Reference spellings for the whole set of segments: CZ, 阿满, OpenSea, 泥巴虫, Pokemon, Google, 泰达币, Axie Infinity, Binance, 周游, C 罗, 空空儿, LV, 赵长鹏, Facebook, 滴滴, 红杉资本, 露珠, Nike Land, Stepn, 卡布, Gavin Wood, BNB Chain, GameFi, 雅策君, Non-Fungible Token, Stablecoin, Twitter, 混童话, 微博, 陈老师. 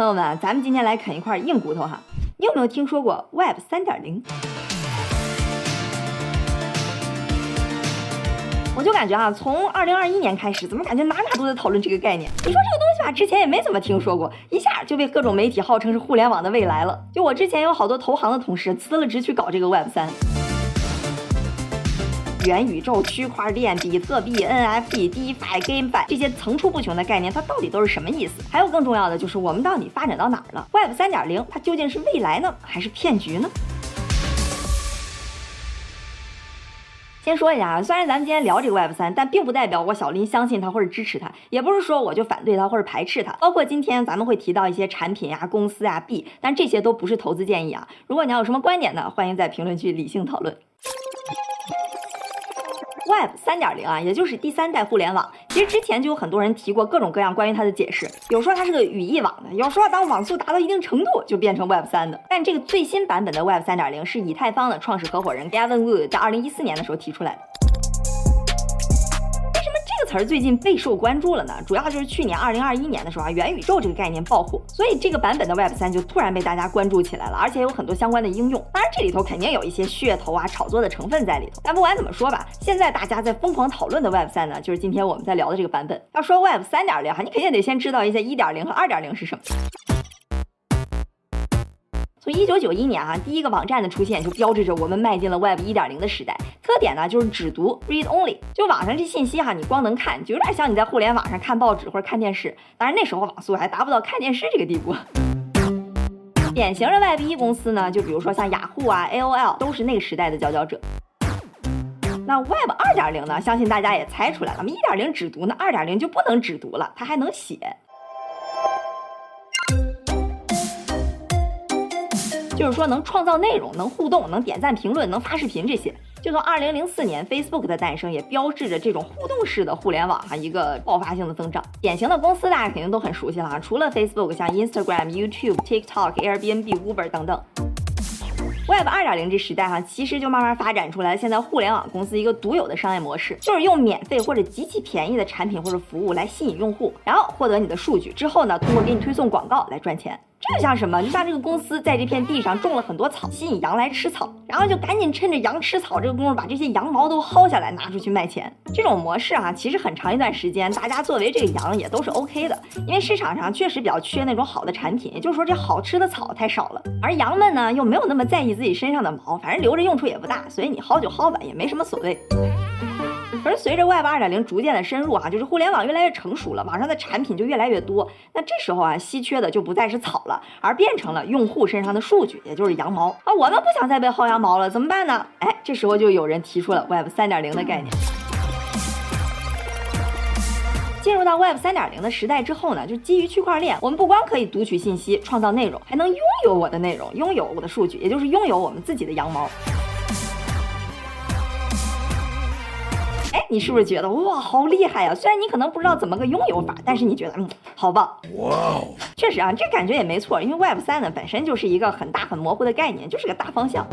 朋友们，咱们今天来啃一块硬骨头哈。你有没有听说过 Web 3.0？ 我就感觉啊，从2021年开始，怎么感觉哪哪都在讨论这个概念？你说这个东西吧，之前也没怎么听说过，一下就被各种媒体号称是互联网的未来了。就我之前有好多投行的同事辞了职去搞这个 Web 3，元宇宙、区块链、比特币、NFT、DeFi、GameFi 这些层出不穷的概念，它到底都是什么意思？还有更重要的就是我们到底发展到哪儿了 ？Web 3.0 它究竟是未来呢，还是骗局呢？先说一下啊，虽然咱们今天聊这个 Web 3，但并不代表我小林相信它或者支持它，也不是说我就反对它或者排斥它。包括今天咱们会提到一些产品啊、公司啊、币，但这些都不是投资建议啊。如果你要有什么观点呢，欢迎在评论区理性讨论。Web 3.0啊，也就是第三代互联网。其实之前就有很多人提过各种各样关于它的解释，有说它是个语义网的，有说当网速达到一定程度就变成 Web 3的。但这个最新版本的 Web 3.0 是以太坊的创始合伙人 Gavin Wood 在2014年的时候提出来的。词儿最近备受关注了呢，主要就是去年2021年的时候啊，元宇宙这个概念爆火，所以这个版本的 Web 3就突然被大家关注起来了，而且有很多相关的应用。当然这里头肯定有一些噱头啊、炒作的成分在里头。但不管怎么说吧，现在大家在疯狂讨论的 Web 3呢，就是今天我们在聊的这个版本。要说 Web 3.0，你肯定得先知道一下1.0和2.0是什么。从1991年啊，第一个网站的出现就标志着我们迈进了 Web 1.0的时代。特点呢就是只读 （read only）， 就网上这信息哈，你光能看，就有点像你在互联网上看报纸或者看电视。当然那时候网速还达不到看电视这个地步。典型的 Web 1公司呢，就比如说像雅虎啊、AOL， 都是那个时代的佼佼者。那 Web 2.0呢，相信大家也猜出来了，我们1.0只读呢，2.0就不能只读了，它还能写。就是说能创造内容、能互动、能点赞、评论、能发视频这些。就从2004年 Facebook 的诞生，也标志着这种互动式的互联网一个爆发性的增长。典型的公司大家肯定都很熟悉了啊，除了 Facebook， 像 Instagram、YouTube、TikTok、Airbnb、Uber 等等。Web 2.0 这时代哈，其实就慢慢发展出来了。现在互联网公司一个独有的商业模式，就是用免费或者极其便宜的产品或者服务来吸引用户，然后获得你的数据之后呢，通过给你推送广告来赚钱。这就像什么？就像这个公司在这片地上种了很多草，吸引羊来吃草，然后就赶紧趁着羊吃草这个功夫把这些羊毛都薅下来拿出去卖钱。这种模式啊，其实很长一段时间，大家作为这个羊也都是 OK 的，因为市场上确实比较缺那种好的产品，也就是说这好吃的草太少了，而羊们呢又没有那么在意自己身上的毛，反正留着用处也不大，所以你薅就薅吧，也没什么所谓。可是随着 Web 2.0 逐渐的深入啊，就是互联网越来越成熟了，网上的产品就越来越多。那这时候啊，稀缺的就不再是草了，而变成了用户身上的数据，也就是羊毛啊。我们不想再被薅羊毛了，怎么办呢？哎，这时候就有人提出了 Web 3.0 的概念。进入到 Web 3.0 的时代之后呢，就基于区块链，我们不光可以读取信息、创造内容，还能拥有我的内容，拥有我的数据，也就是拥有我们自己的羊毛。你是不是觉得哇好厉害呀？虽然你可能不知道怎么个拥有法，但是你觉得好棒。哇哦，确实啊，这感觉也没错，因为 Web 3呢本身就是一个很大很模糊的概念，就是个大方向。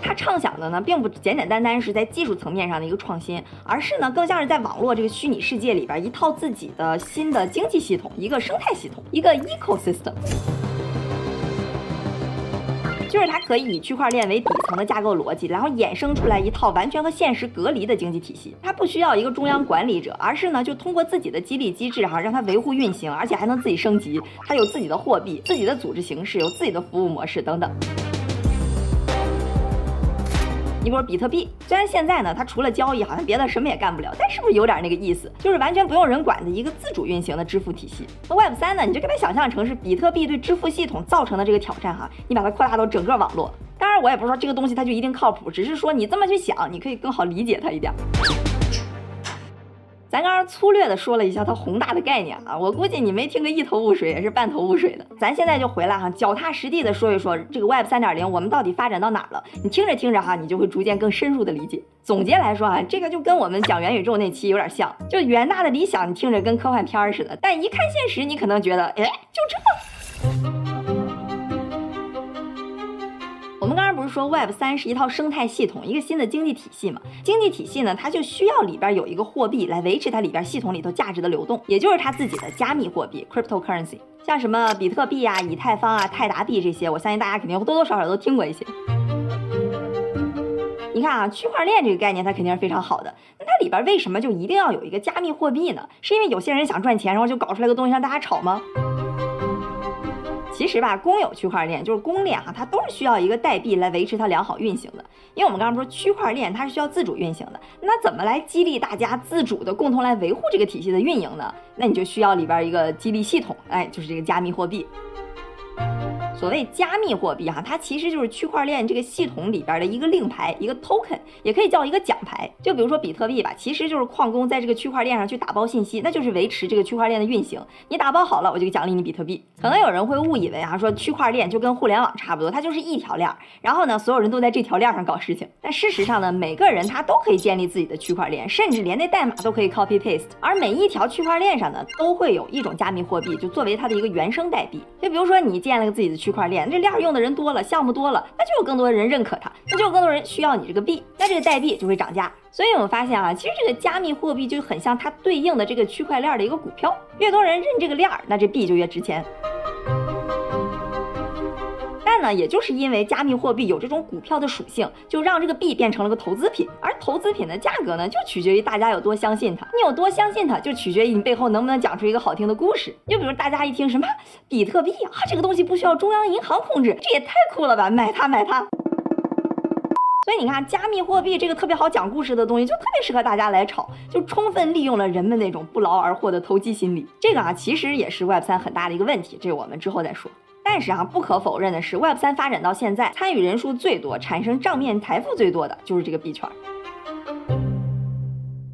它畅想的呢，并不简简单单是在技术层面上的一个创新，而是呢更像是在网络这个虚拟世界里边一套自己的新的经济系统、一个生态系统、一个 ecosystem。就是它可以以区块链为底层的架构逻辑，然后衍生出来一套完全和现实隔离的经济体系。它不需要一个中央管理者，而是呢就通过自己的激励机制哈，让它维护运行，而且还能自己升级。它有自己的货币、自己的组织形式、有自己的服务模式等等。你比如比特币，虽然现在呢，它除了交易，好像别的什么也干不了，但是不是有点那个意思？就是完全不用人管的一个自主运行的支付体系。那 Web 3呢，你就给它想象成是比特币对支付系统造成的这个挑战哈，你把它扩大到整个网络。当然，我也不是说这个东西它就一定靠谱，只是说你这么去想，你可以更好理解它一点。咱刚刚粗略的说了一下它宏大的概念啊，我估计你没听个一头雾水也是半头雾水的。咱现在就回来哈，脚踏实地的说一说这个 Web 3.0 我们到底发展到哪儿了。你听着听着哈，你就会逐渐更深入的理解。总结来说啊，这个就跟我们讲元宇宙那期有点像，就远大的理想你听着跟科幻片似的，但一看现实你可能觉得哎就这。我们刚刚不是是说 Web3 是一套生态系统，一个新的经济体系嘛？经济体系呢，它就需要里边有一个货币来维持它里边系统里头价值的流动，也就是它自己的加密货币 （cryptocurrency）。像什么比特币啊、以太坊啊、泰达币这些，我相信大家肯定多多少少都听过一些。你看啊，区块链这个概念它肯定是非常好的，那它里边为什么就一定要有一个加密货币呢？是因为有些人想赚钱，然后就搞出来个东西让大家炒吗？其实吧，公有区块链就是公链啊，它都是需要一个代币来维持它良好运行的。因为我们刚才说区块链它是需要自主运行的，那怎么来激励大家自主的共同来维护这个体系的运营呢？那你就需要里边一个激励系统，哎，就是这个加密货币。所谓加密货币哈，它其实就是区块链这个系统里边的一个令牌，一个 token， 也可以叫一个奖牌。就比如说比特币吧，其实就是矿工在这个区块链上去打包信息，那就是维持这个区块链的运行。你打包好了，我就奖励你比特币。可能有人会误以为啊，说区块链就跟互联网差不多，它就是一条链，然后呢，所有人都在这条链上搞事情。但事实上呢，每个人他都可以建立自己的区块链，甚至连那代码都可以 copy paste。而每一条区块链上呢，都会有一种加密货币，就作为它的一个原生代币。就比如说你建了个自己的区块链，这链用的人多了，项目多了，那就有更多人认可它，那就有更多人需要你这个币，那这个代币就会涨价。所以我们发现啊，其实这个加密货币就很像它对应的这个区块链的一个股票，越多人认这个链，那这币就越值钱。但呢，也就是因为加密货币有这种股票的属性，就让这个币变成了个投资品，而投资品的价格呢，就取决于大家有多相信它。你有多相信它，就取决于你背后能不能讲出一个好听的故事。就比如大家一听什么比特币啊，这个东西不需要中央银行控制，这也太酷了吧，买它买它。所以你看，加密货币这个特别好讲故事的东西，就特别适合大家来炒，就充分利用了人们那种不劳而获的投机心理。这个啊，其实也是 Web3 很大的一个问题，这我们之后再说。但是啊，不可否认的是 ，Web3 发展到现在，参与人数最多、产生账面财富最多的就是这个币圈。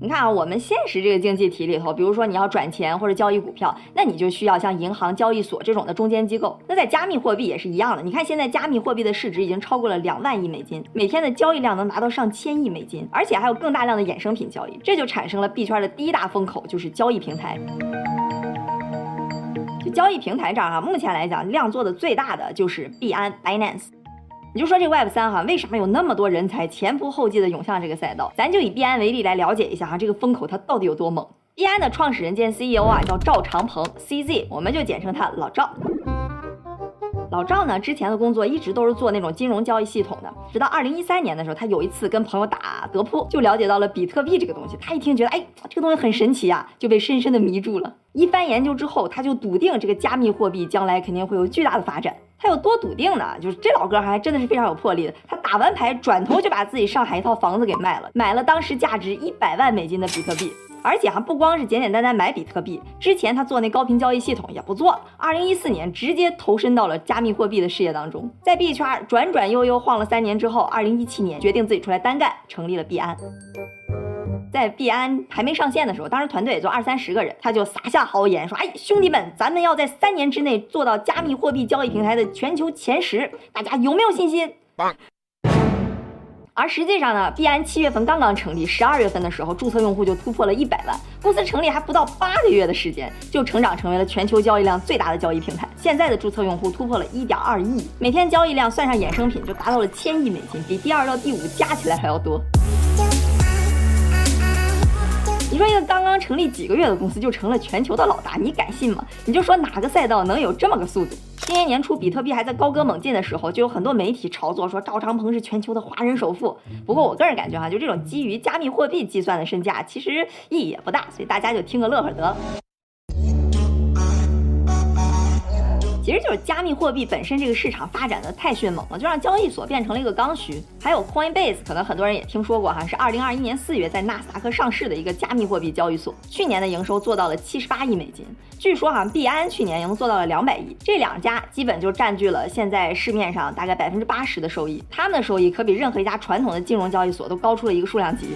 你看啊，我们现实这个经济体里头，比如说你要转钱或者交易股票，那你就需要像银行、交易所这种的中间机构。那在加密货币也是一样的，你看现在加密货币的市值已经超过了2万亿美金，每天的交易量能达到上千亿美金，而且还有更大量的衍生品交易，这就产生了币圈的第一大风口，就是交易平台。就交易平台这儿啊，目前来讲量做的最大的就是币安 Binance。你就说这 Web3 哈，为什么有那么多人才前仆后继的涌向这个赛道？咱就以币安为例来了解一下哈，这个风口它到底有多猛。币安的创始人兼 CEO 啊叫赵长鹏 CZ， 我们就简称他老赵。老赵呢，之前的工作一直都是做那种金融交易系统的，直到2013年的时候，他有一次跟朋友打德扑，就了解到了比特币这个东西。他一听觉得，哎，这个东西很神奇啊，就被深深的迷住了。一番研究之后，他就笃定这个加密货币将来肯定会有巨大的发展。他有多笃定呢？就是这老哥还真的是非常有魄力的。他打完牌，转头就把自己上海一套房子给卖了，买了当时价值100万美金的比特币。而且还不光是简简单单买比特币，之前他做那高频交易系统也不做了。2014年直接投身到了加密货币的事业当中，在币圈转转悠悠晃了3年之后，2017年决定自己出来单干，成立了币安。在币安还没上线的时候，当时团队也就20-30个人，他就撒下豪言说：“哎，兄弟们，咱们要在3年之内做到加密货币交易平台的全球前10，大家有没有信心？”而实际上呢，币安7月份刚刚成立，12月份的时候注册用户就突破了100万。公司成立还不到8个月的时间，就成长成为了全球交易量最大的交易平台。现在的注册用户突破了1.2亿，每天交易量算上衍生品就达到了1000亿美金，比第2到第5加起来还要多。你说一个刚刚成立几个月的公司就成了全球的老大，你敢信吗？你就说哪个赛道能有这么个速度？今年年初比特币还在高歌猛进的时候，就有很多媒体炒作说赵长鹏是全球的华人首富。不过我个人感觉啊，就这种基于加密货币计算的身价，其实意义也不大，所以大家就听个乐呵得了。其实就是加密货币本身这个市场发展的太迅猛了，就让交易所变成了一个刚需。还有 Coinbase， 可能很多人也听说过哈，是2021年4月在纳斯达克上市的一个加密货币交易所，去年的营收做到了78亿美金。据说哈，币安去年营收做到了200亿，这两家基本就占据了现在市面上大概80%的收益，他们的收益可比任何一家传统的金融交易所都高出了一个数量级。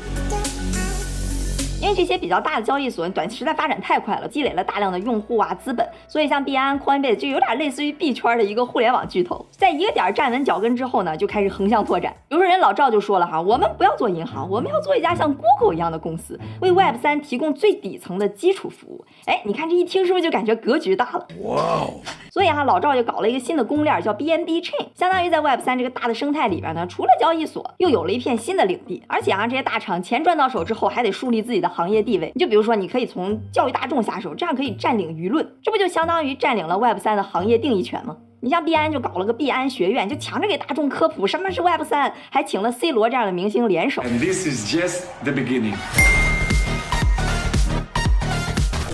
因为这些比较大的交易所短期实在发展太快了，积累了大量的用户啊资本，所以像币安、Coinbase 就有点类似于币圈的一个互联网巨头，在一个点站稳脚跟之后呢，就开始横向拓展。比如说人老赵就说了哈，我们不要做银行，我们要做一家像 Google 一样的公司，为 Web3 提供最底层的基础服务。哎，你看这一听是不是就感觉格局大了？哇哦！所以哈，老赵就搞了一个新的公链叫 BNB Chain， 相当于在 Web3 这个大的生态里边呢，除了交易所，又有了一片新的领地。而且啊，这些大厂钱赚到手之后，还得树立自己的行业地位。你就比如说，你可以从教育大众下手，这样可以占领舆论，这不就相当于占领了 Web3 的行业定义权吗？你像币安就搞了个币安学院，就强制给大众科普什么是 Web3， 还请了 C 罗这样的明星联手。And this is just the beginning.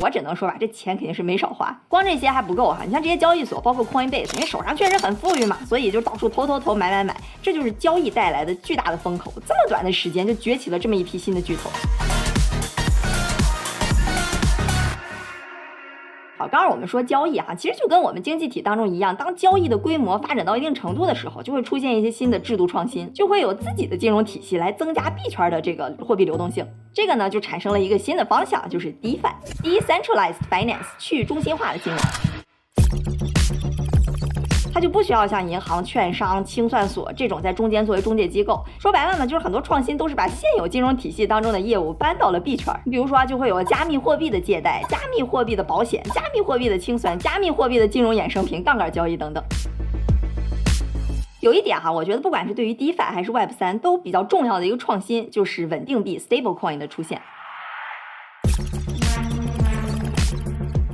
我只能说吧，这钱肯定是没少花，光这些还不够哈。你像这些交易所，包括 Coinbase， 因为手上确实很富裕嘛，所以就到处投、买，这就是交易带来的巨大的风口。这么短的时间就崛起了这么一批新的巨头。刚刚我们说交易哈，其实就跟我们经济体当中一样，当交易的规模发展到一定程度的时候，就会出现一些新的制度创新，就会有自己的金融体系来增加币圈的这个货币流动性。这个呢，就产生了一个新的方向，就是 DeFi Decentralized Finance 去中心化的金融。它就不需要像银行、券商、清算所这种在中间作为中介机构。说白了呢，就是很多创新都是把现有金融体系当中的业务搬到了币圈。比如说，就会有加密货币的借贷、加密货币的保险、加密货币的清算、加密货币的金融衍生品、杠杆交易等等。有一点哈，我觉得不管是对于 DeFi 还是 Web3 都比较重要的一个创新，就是稳定币 Stablecoin 的出现。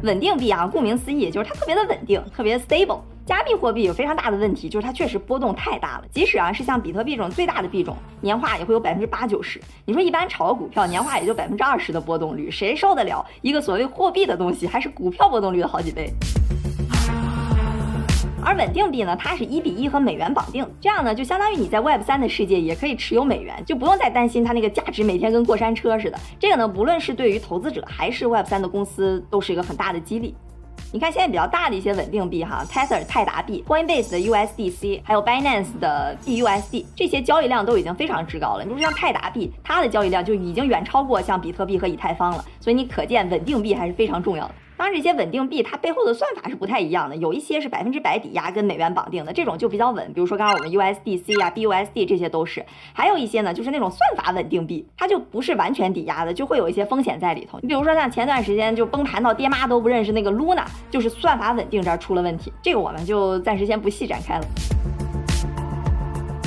稳定币啊，顾名思义，就是它特别的稳定，特别 stable。加密货币有非常大的问题，就是它确实波动太大了。即使啊是像比特币这种最大的币种，年化也会有8%-90%。你说一般炒个股票，年化也就20%的波动率，谁受得了？一个所谓货币的东西，还是股票波动率的好几倍。而稳定币呢，它是1:1和美元绑定，这样呢就相当于你在 Web3 的世界也可以持有美元，就不用再担心它那个价值每天跟过山车似的。这个呢，不论是对于投资者还是 Web3 的公司，都是一个很大的激励。你看现在比较大的一些稳定币哈 ，Tether 泰达币、Coinbase 的 USDC， 还有 Binance 的 BUSD， 这些交易量都已经非常之高了。你比如像泰达币，它的交易量就已经远超过像比特币和以太坊了，所以你可见稳定币还是非常重要的。当然，这些稳定币它背后的算法是不太一样的，有一些是100%抵押跟美元绑定的，这种就比较稳，比如说刚刚我们 USDC 啊、BUSD 这些都是。还有一些呢，就是那种算法稳定币，它就不是完全抵押的，就会有一些风险在里头。你比如说像前段时间就崩盘到爹妈都不认识那个 Luna， 就是算法稳定这儿出了问题，这个我们就暂时先不细展开了。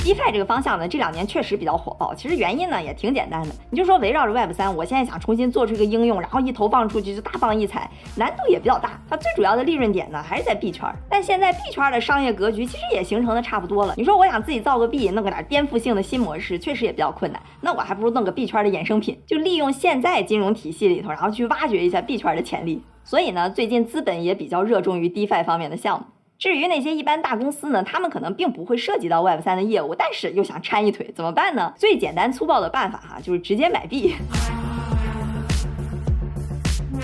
DeFi 这个方向呢，这2年确实比较火爆。其实原因呢也挺简单的，你就说围绕着 Web3， 我现在想重新做出一个应用，然后一投放出去就大放异彩，难度也比较大。它最主要的利润点呢还是在币圈，但现在币圈的商业格局其实也形成的差不多了。你说我想自己造个币，弄个点颠覆性的新模式，确实也比较困难。那我还不如弄个币圈的衍生品，就利用现在金融体系里头，然后去挖掘一下币圈的潜力。所以呢，最近资本也比较热衷于 DeFi 方面的项目。至于那些一般大公司呢，他们可能并不会涉及到 Web3 的业务，但是又想掺一腿，怎么办呢？最简单粗暴的办法哈，就是直接买币。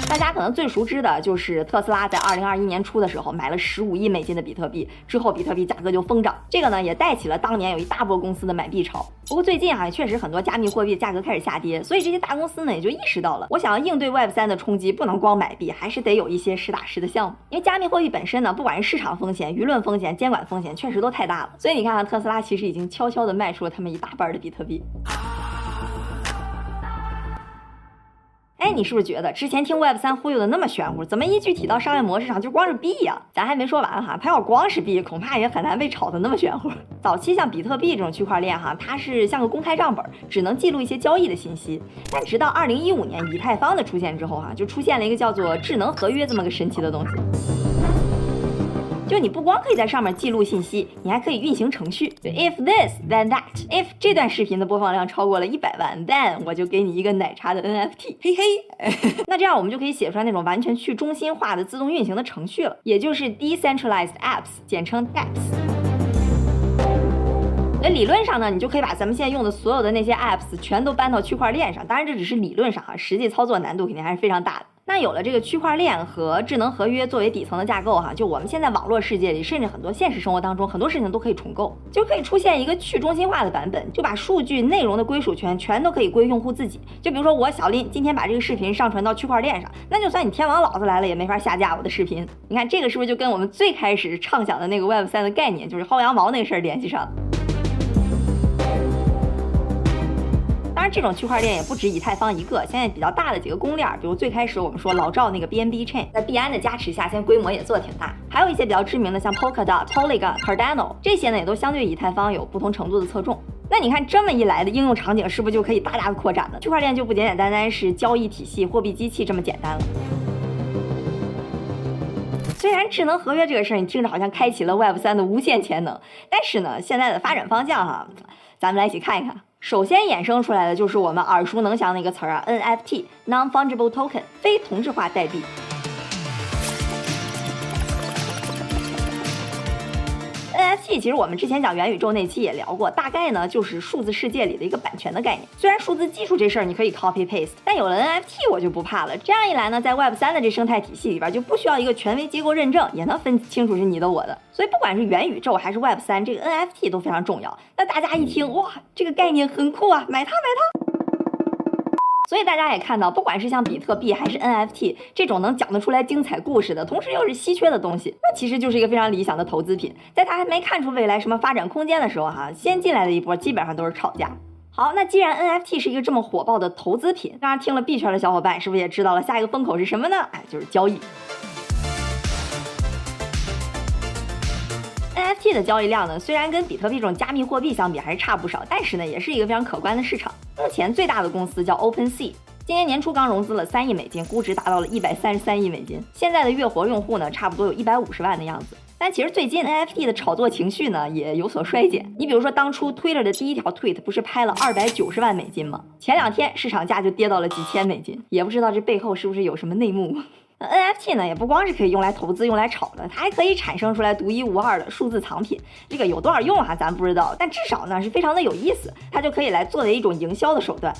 大家可能最熟知的就是特斯拉在2021年初的时候买了15亿美金的比特币，之后比特币价格就疯涨，这个呢也带起了当年有一大波公司的买币潮。不过最近啊，确实很多加密货币价格开始下跌，所以这些大公司呢也就意识到了，我想要应对 Web3 的冲击，不能光买币，还是得有一些实打实的项目。因为加密货币本身呢，不管是市场风险、舆论风险、监管风险，确实都太大了。所以你看啊，特斯拉其实已经悄悄地卖出了他们一大半的比特币。哎，你是不是觉得之前听 Web3 忽悠的那么玄乎，怎么一具体到商业模式上就光是币呀？咱还没说完哈，它要光是币，恐怕也很难被炒得那么玄乎。早期像比特币这种区块链哈，它是像个公开账本，只能记录一些交易的信息。但直到2015年以太坊的出现之后哈，就出现了一个叫做智能合约这么个神奇的东西。就你不光可以在上面记录信息，你还可以运行程序。就 if this then that， if 这段视频的播放量超过了100万 ，then 我就给你一个奶茶的 NFT， 嘿嘿。那这样我们就可以写出来那种完全去中心化的自动运行的程序了，也就是 decentralized apps， 简称 DApps。那理论上呢，你就可以把咱们现在用的所有的那些 apps 全都搬到区块链上，当然这只是理论上啊，实际操作难度肯定还是非常大的。那有了这个区块链和智能合约作为底层的架构哈，就我们现在网络世界里，甚至很多现实生活当中，很多事情都可以重构，就可以出现一个去中心化的版本，就把数据内容的归属权全都可以归用户自己。就比如说我小林今天把这个视频上传到区块链上，那就算你天王老子来了也没法下架我的视频。你看这个是不是就跟我们最开始畅想的那个 Web3 的概念，就是薅羊毛那个事儿联系上了？当然，这种区块链也不止以太坊一个，现在比较大的几个公链，比如最开始我们说老赵那个 BNB Chain， 在币安的加持下，现在规模也做挺大。还有一些比较知名的，像 Polkadot、Polygon、Cardano 这些呢，也都相对以太坊有不同程度的侧重。那你看这么一来的应用场景，是不是就可以大大的扩展了？区块链就不简简单单是交易体系、货币机器这么简单了。虽然智能合约这个事儿，你听着好像开启了 Web3 的无限潜能，但是呢，现在的发展方向哈，咱们来一起看一看。首先衍生出来的就是我们耳熟能详的一个词儿啊 ，NFT (Non-Fungible Token) 非同质化代币。NFT 其实我们之前讲元宇宙那期也聊过，大概呢就是数字世界里的一个版权的概念。虽然数字技术这事儿你可以 copy paste， 但有了 NFT 我就不怕了。这样一来呢，在 Web3 的这生态体系里边就不需要一个权威机构认证，也能分清楚是你的我的。所以不管是元宇宙还是 Web3， 这个 NFT 都非常重要。那大家一听哇，这个概念很酷啊，买它买它。所以大家也看到，不管是像比特币还是 NFT 这种能讲得出来精彩故事的，同时又是稀缺的东西，那其实就是一个非常理想的投资品。在它还没看出未来什么发展空间的时候哈，先进来的一波基本上都是炒价。好，那既然 NFT 是一个这么火爆的投资品，当然听了币圈的小伙伴是不是也知道了下一个风口是什么呢？就是交易。NFT 的交易量呢，虽然跟比特币这种加密货币相比还是差不少，但是呢，也是一个非常可观的市场。目前最大的公司叫 OpenSea， 今年年初刚融资了$3亿，估值达到了$133亿。现在的月活用户呢，差不多有150万的样子。但其实最近 NFT 的炒作情绪呢也有所衰减。你比如说当初 Twitter 的第一条 tweet 不是拍了$290万吗？前两天市场价就跌到了几千美金，也不知道这背后是不是有什么内幕。NFT 呢也不光是可以用来投资用来炒的，它还可以产生出来独一无二的数字藏品，这个有多少用啊咱不知道，但至少呢是非常的有意思，它就可以来作为一种营销的手段。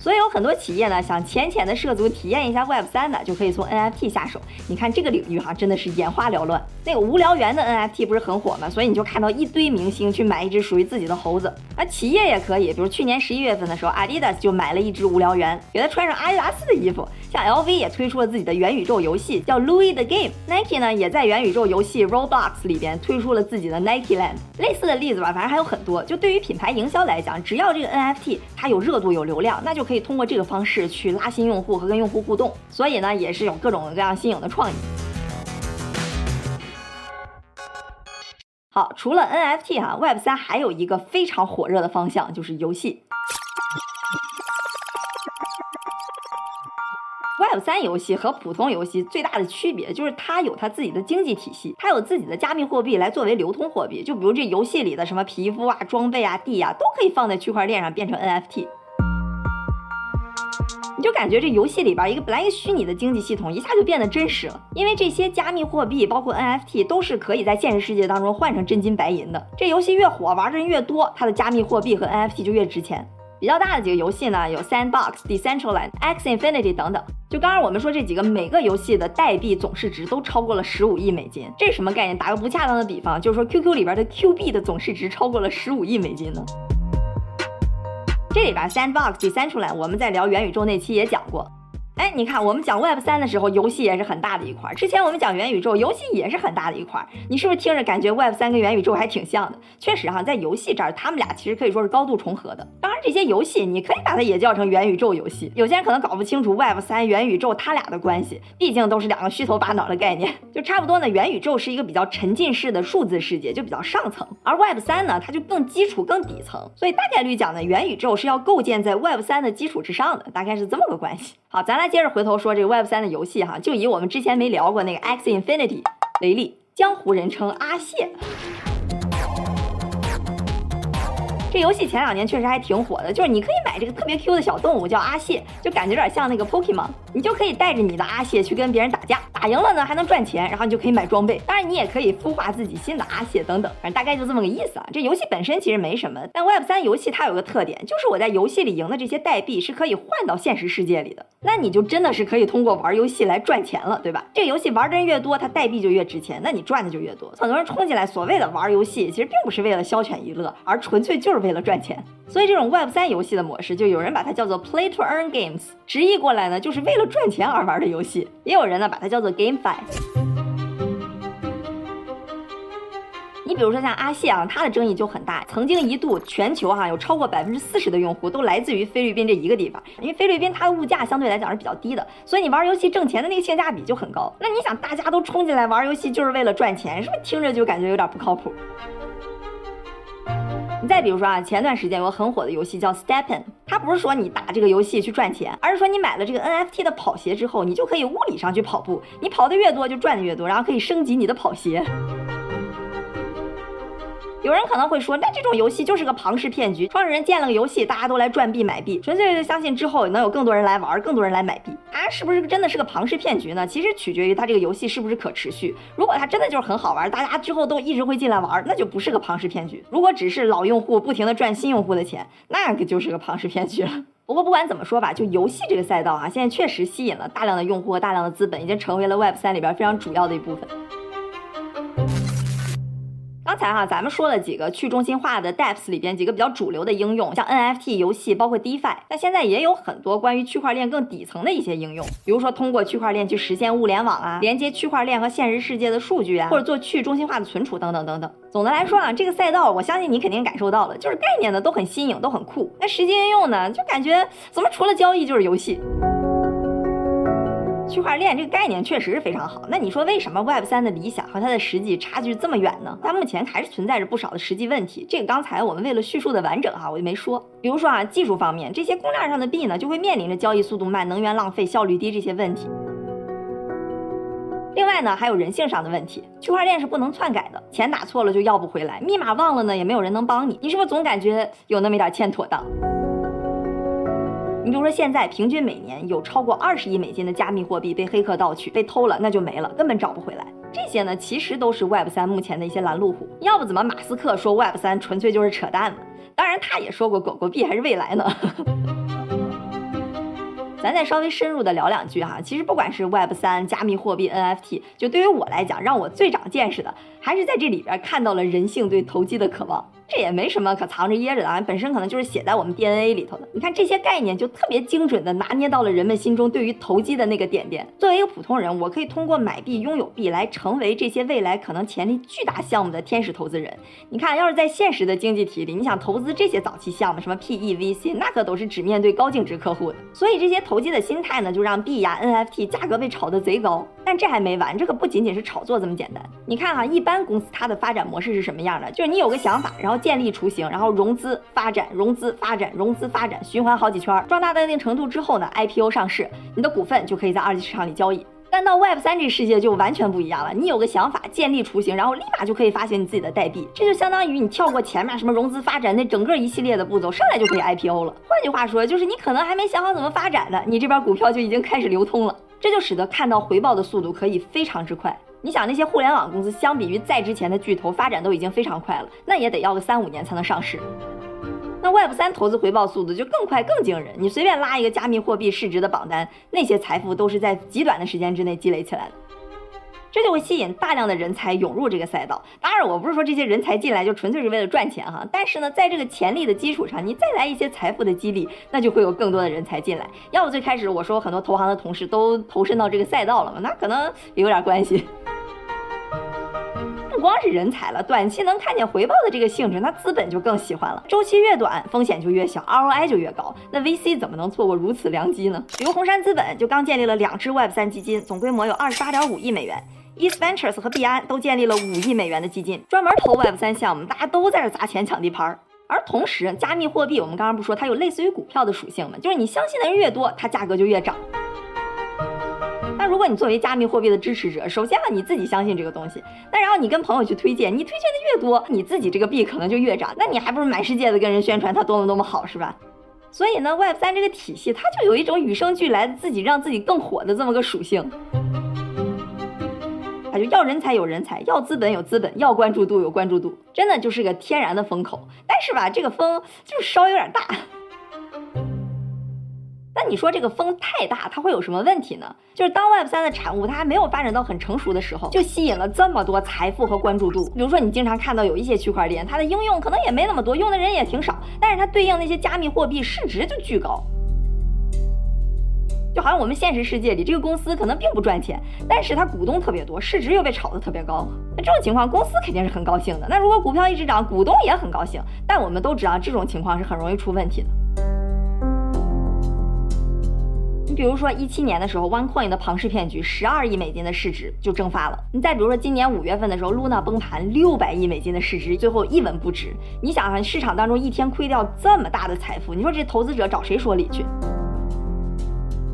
所以有很多企业呢想浅浅的涉足体验一下 Web3 的，就可以从 NFT 下手。你看这个领域哈，真的是眼花缭乱。那个无聊猿的 NFT 不是很火吗？所以你就看到一堆明星去买一只属于自己的猴子。而企业也可以，比如去年11月份的时候 ，Adidas 就买了一只无聊猿，给它穿上阿迪达斯的衣服。像 LV 也推出了自己的元宇宙游戏，叫 Louis the Game。Nike 呢也在元宇宙游戏 Roblox 里边推出了自己的 Nike Land。类似的例子吧，反正还有很多。就对于品牌营销来讲，只要这个 NFT 它有热度有流量，那就可以通过这个方式去拉新用户和跟用户互动，所以呢也是有各种各样新颖的创意。好，除了 NFT 哈 ，Web3 还有一个非常火热的方向就是游戏。Web3 游戏和普通游戏最大的区别就是它有它自己的经济体系，它有自己的加密货币来作为流通货币，就比如这游戏里的什么皮肤啊、装备啊、地啊，都可以放在区块链上变成 NFT。你就感觉这游戏里边一个本来一个虚拟的经济系统一下就变得真实了，因为这些加密货币包括 NFT 都是可以在现实世界当中换成真金白银的。这游戏越火，玩的人越多，它的加密货币和 NFT 就越值钱。比较大的几个游戏呢，有 Sandbox、Decentraland、Axie Infinity 等等。就刚刚我们说这几个每个游戏的代币总市值都超过了$15亿，这是什么概念？打个不恰当的比方，就是说 QQ 里边的 Q 币的总市值超过了$15亿呢。这里边 Sandbox、Decentraland 我们在聊元宇宙那期也讲过。哎，你看我们讲 Web3 的时候，游戏也是很大的一块。之前我们讲元宇宙，游戏也是很大的一块。你是不是听着感觉 Web3 跟元宇宙还挺像的？确实哈，在游戏这儿，他们俩其实可以说是高度重合的。当然，这些游戏你可以把它也叫成元宇宙游戏。有些人可能搞不清楚 Web3 元宇宙它俩的关系，毕竟都是两个虚头巴脑的概念。就差不多呢，元宇宙是一个比较沉浸式的数字世界，就比较上层，而 Web3 呢，它就更基础、更底层。所以大概率讲呢，元宇宙是要构建在 Web3 的基础之上的，大概是这么个关系。好，咱来接着回头说这个 Web3 的游戏哈，就以我们之前没聊过那个 Axie Infinity 为例，江湖人称阿谢。这游戏前2年确实还挺火的，就是你可以买这个特别 Q 的小动物，叫阿蟹，就感觉有点像那个 Pokemon， 你就可以带着你的阿蟹去跟别人打架，打赢了呢还能赚钱，然后你就可以买装备，当然你也可以孵化自己新的阿蟹等等，反正大概就这么个意思啊。这游戏本身其实没什么，但 Web3 游戏它有个特点，就是我在游戏里赢的这些代币是可以换到现实世界里的，那你就真的是可以通过玩游戏来赚钱了，对吧？这个游戏玩的人越多，它代币就越值钱，那你赚的就越多。很多人冲进来所谓的玩游戏，其实并不是为了消遣娱乐，而纯粹就是为了赚钱。所以这种 Web3 游戏的模式，就有人把它叫做 Play to Earn Games， 直译过来呢，就是为了赚钱而玩的游戏。也有人呢把它叫做 GameFi。你比如说像阿蟹啊，它的争议就很大。曾经一度全球有超过40%的用户都来自于菲律宾这一个地方，因为菲律宾它的物价相对来讲是比较低的，所以你玩游戏挣钱的那个性价比就很高。那你想，大家都冲进来玩游戏就是为了赚钱，是不是听着就感觉有点不靠谱？你再比如说前段时间有个很火的游戏叫 Stepn， 它不是说你打这个游戏去赚钱，而是说你买了这个 NFT 的跑鞋之后，你就可以物理上去跑步，你跑得越多就赚得越多，然后可以升级你的跑鞋。有人可能会说，那这种游戏就是个庞氏骗局，创始人建了个游戏，大家都来赚币买币，纯粹相信之后能有更多人来玩，更多人来买币是不是真的是个庞氏骗局呢？其实取决于它这个游戏是不是可持续。如果它真的就是很好玩，大家之后都一直会进来玩，那就不是个庞氏骗局。如果只是老用户不停的赚新用户的钱，那个就是个庞氏骗局了。不过不管怎么说吧，就游戏这个赛道现在确实吸引了大量的用户和大量的资本，已经成为了 Web3 里边非常主要的一部分。刚才咱们说了几个去中心化的 DApps 里边几个比较主流的应用，像 NFT 游戏，包括 DeFi。那现在也有很多关于区块链更底层的一些应用，比如说通过区块链去实现物联网连接区块链和现实世界的数据或者做去中心化的存储等等等等。总的来说这个赛道我相信你肯定感受到了，就是概念呢都很新颖，都很酷，那实际应用呢就感觉怎么除了交易就是游戏。区块链这个概念确实是非常好，那你说为什么 Web3 的理想和它的实际差距这么远呢？它目前还是存在着不少的实际问题，这个刚才我们为了叙述的完整我就没说。比如说技术方面，这些供链上的币呢就会面临着交易速度慢、能源浪费、效率低这些问题。另外呢，还有人性上的问题，区块链是不能篡改的，钱打错了就要不回来，密码忘了呢也没有人能帮你，你是不是总感觉有那么一点欠妥当？你比如说现在平均每年有超过20亿美金的加密货币被黑客盗取，被偷了那就没了，根本找不回来。这些呢其实都是 Web3 目前的一些拦路虎，要不怎么马斯克说 Web3 纯粹就是扯淡呢？当然他也说过狗狗币还是未来呢。咱再稍微深入的聊两句其实不管是 Web3 加密货币 NFT， 就对于我来讲，让我最长见识的还是在这里边看到了人性对投机的渴望，这也没什么可藏着掖着的本身可能就是写在我们 DNA 里头的。你看这些概念就特别精准的拿捏到了人们心中对于投机的那个点点。作为一个普通人，我可以通过买币拥有币来成为这些未来可能潜力巨大项目的天使投资人。你看要是在现实的经济体里，你想投资这些早期项目，什么 PEVC 那可都是只面对高净值客户的，所以这些投机的心态呢，就让币NFT 价格被炒得贼高。但这还没完，这个不仅仅是炒作这么简单。你看一般公司它的发展模式是什么样的？就是你有个想法，然后建立雏形，然后融资发展，融资发展，融资发展，循环好几圈，壮大到一定程度之后呢 IPO 上市，你的股份就可以在二级市场里交易。但到 Web3 这世界就完全不一样了，你有个想法，建立雏形，然后立马就可以发行你自己的代币，这就相当于你跳过前面什么融资发展那整个一系列的步骤，上来就可以 IPO 了。换句话说，就是你可能还没想好怎么发展呢，你这边股票就已经开始流通了，这就使得看到回报的速度可以非常之快。你想那些互联网公司相比于在之前的巨头发展都已经非常快了，那也得要个3-5年才能上市，那 Web3 投资回报速度就更快更惊人。你随便拉一个加密货币市值的榜单，那些财富都是在极短的时间之内积累起来的，这就会吸引大量的人才涌入这个赛道。当然我不是说这些人才进来就纯粹是为了赚钱但是呢在这个潜力的基础上，你再来一些财富的激励，那就会有更多的人才进来。要不最开始我说很多投行的同事都投身到这个赛道了嘛，那可能也有点关系。不光是人才了，短期能看见回报的这个性质，那资本就更喜欢了。周期越短，风险就越小 ，ROI 就越高。那 VC 怎么能错过如此良机呢？比如红杉资本就刚建立了2支 Web3 基金，总规模有28.5亿美元。East Ventures 和币安都建立了5亿美元的基金，专门投 Web3 项目，大家都在这砸钱抢地盘。而同时，加密货币我们刚刚不说，它有类似于股票的属性嘛，就是你相信的人越多，它价格就越涨。如果你作为加密货币的支持者，首先呢你自己相信这个东西，那然后你跟朋友去推荐，你推荐的越多，你自己这个币可能就越涨，那你还不是满世界的跟人宣传它多么多么好，是吧？所以呢 Web3 这个体系它就有一种与生俱来的自己让自己更火的这么个属性，就要人才有人才，要资本有资本，要关注度有关注度，真的就是个天然的风口。但是吧，这个风就是稍微有点大。那你说这个风太大，它会有什么问题呢？就是当 Web3 的产物它还没有发展到很成熟的时候，就吸引了这么多财富和关注度。比如说你经常看到有一些区块链，它的应用可能也没那么多，用的人也挺少，但是它对应那些加密货币市值就巨高。就好像我们现实世界里，这个公司可能并不赚钱，但是它股东特别多，市值又被炒得特别高。那这种情况，公司肯定是很高兴的。那如果股票一直涨，股东也很高兴。但我们都知道，这种情况是很容易出问题的。你比如说2017年的时候 ，OneCoin 的庞氏骗局，12亿美金的市值就蒸发了。你再比如说今年5月份的时候 ，Luna 崩盘，600亿美金的市值最后一文不值。你想想，市场当中一天亏掉这么大的财富，你说这投资者找谁说理去？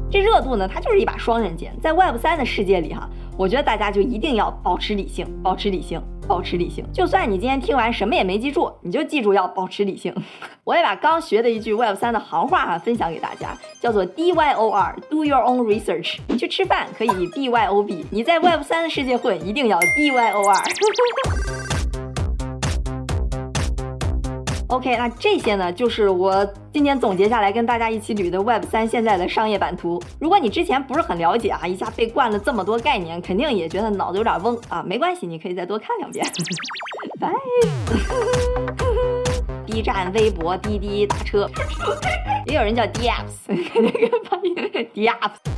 这热度呢，它就是一把双刃剑。在 Web3 的世界里哈，我觉得大家就一定要保持理性，保持理性，保持理性。就算你今天听完什么也没记住，你就记住要保持理性。我也把刚学的一句 Web3 的行话哈分享给大家，叫做 DYOR，Do your own research。你去吃饭可以 DYOB， 你在 Web3 的世界混一定要 DYOR。OK， 那这些呢，就是我今天总结下来跟大家一起捋的 Web3 现在的商业版图。如果你之前不是很了解啊，一下被灌了这么多概念，肯定也觉得脑子有点嗡啊。没关系，你可以再多看2遍。拜B 站、微博、滴滴、打车，也有人叫 D apps， 那个发音 D apps。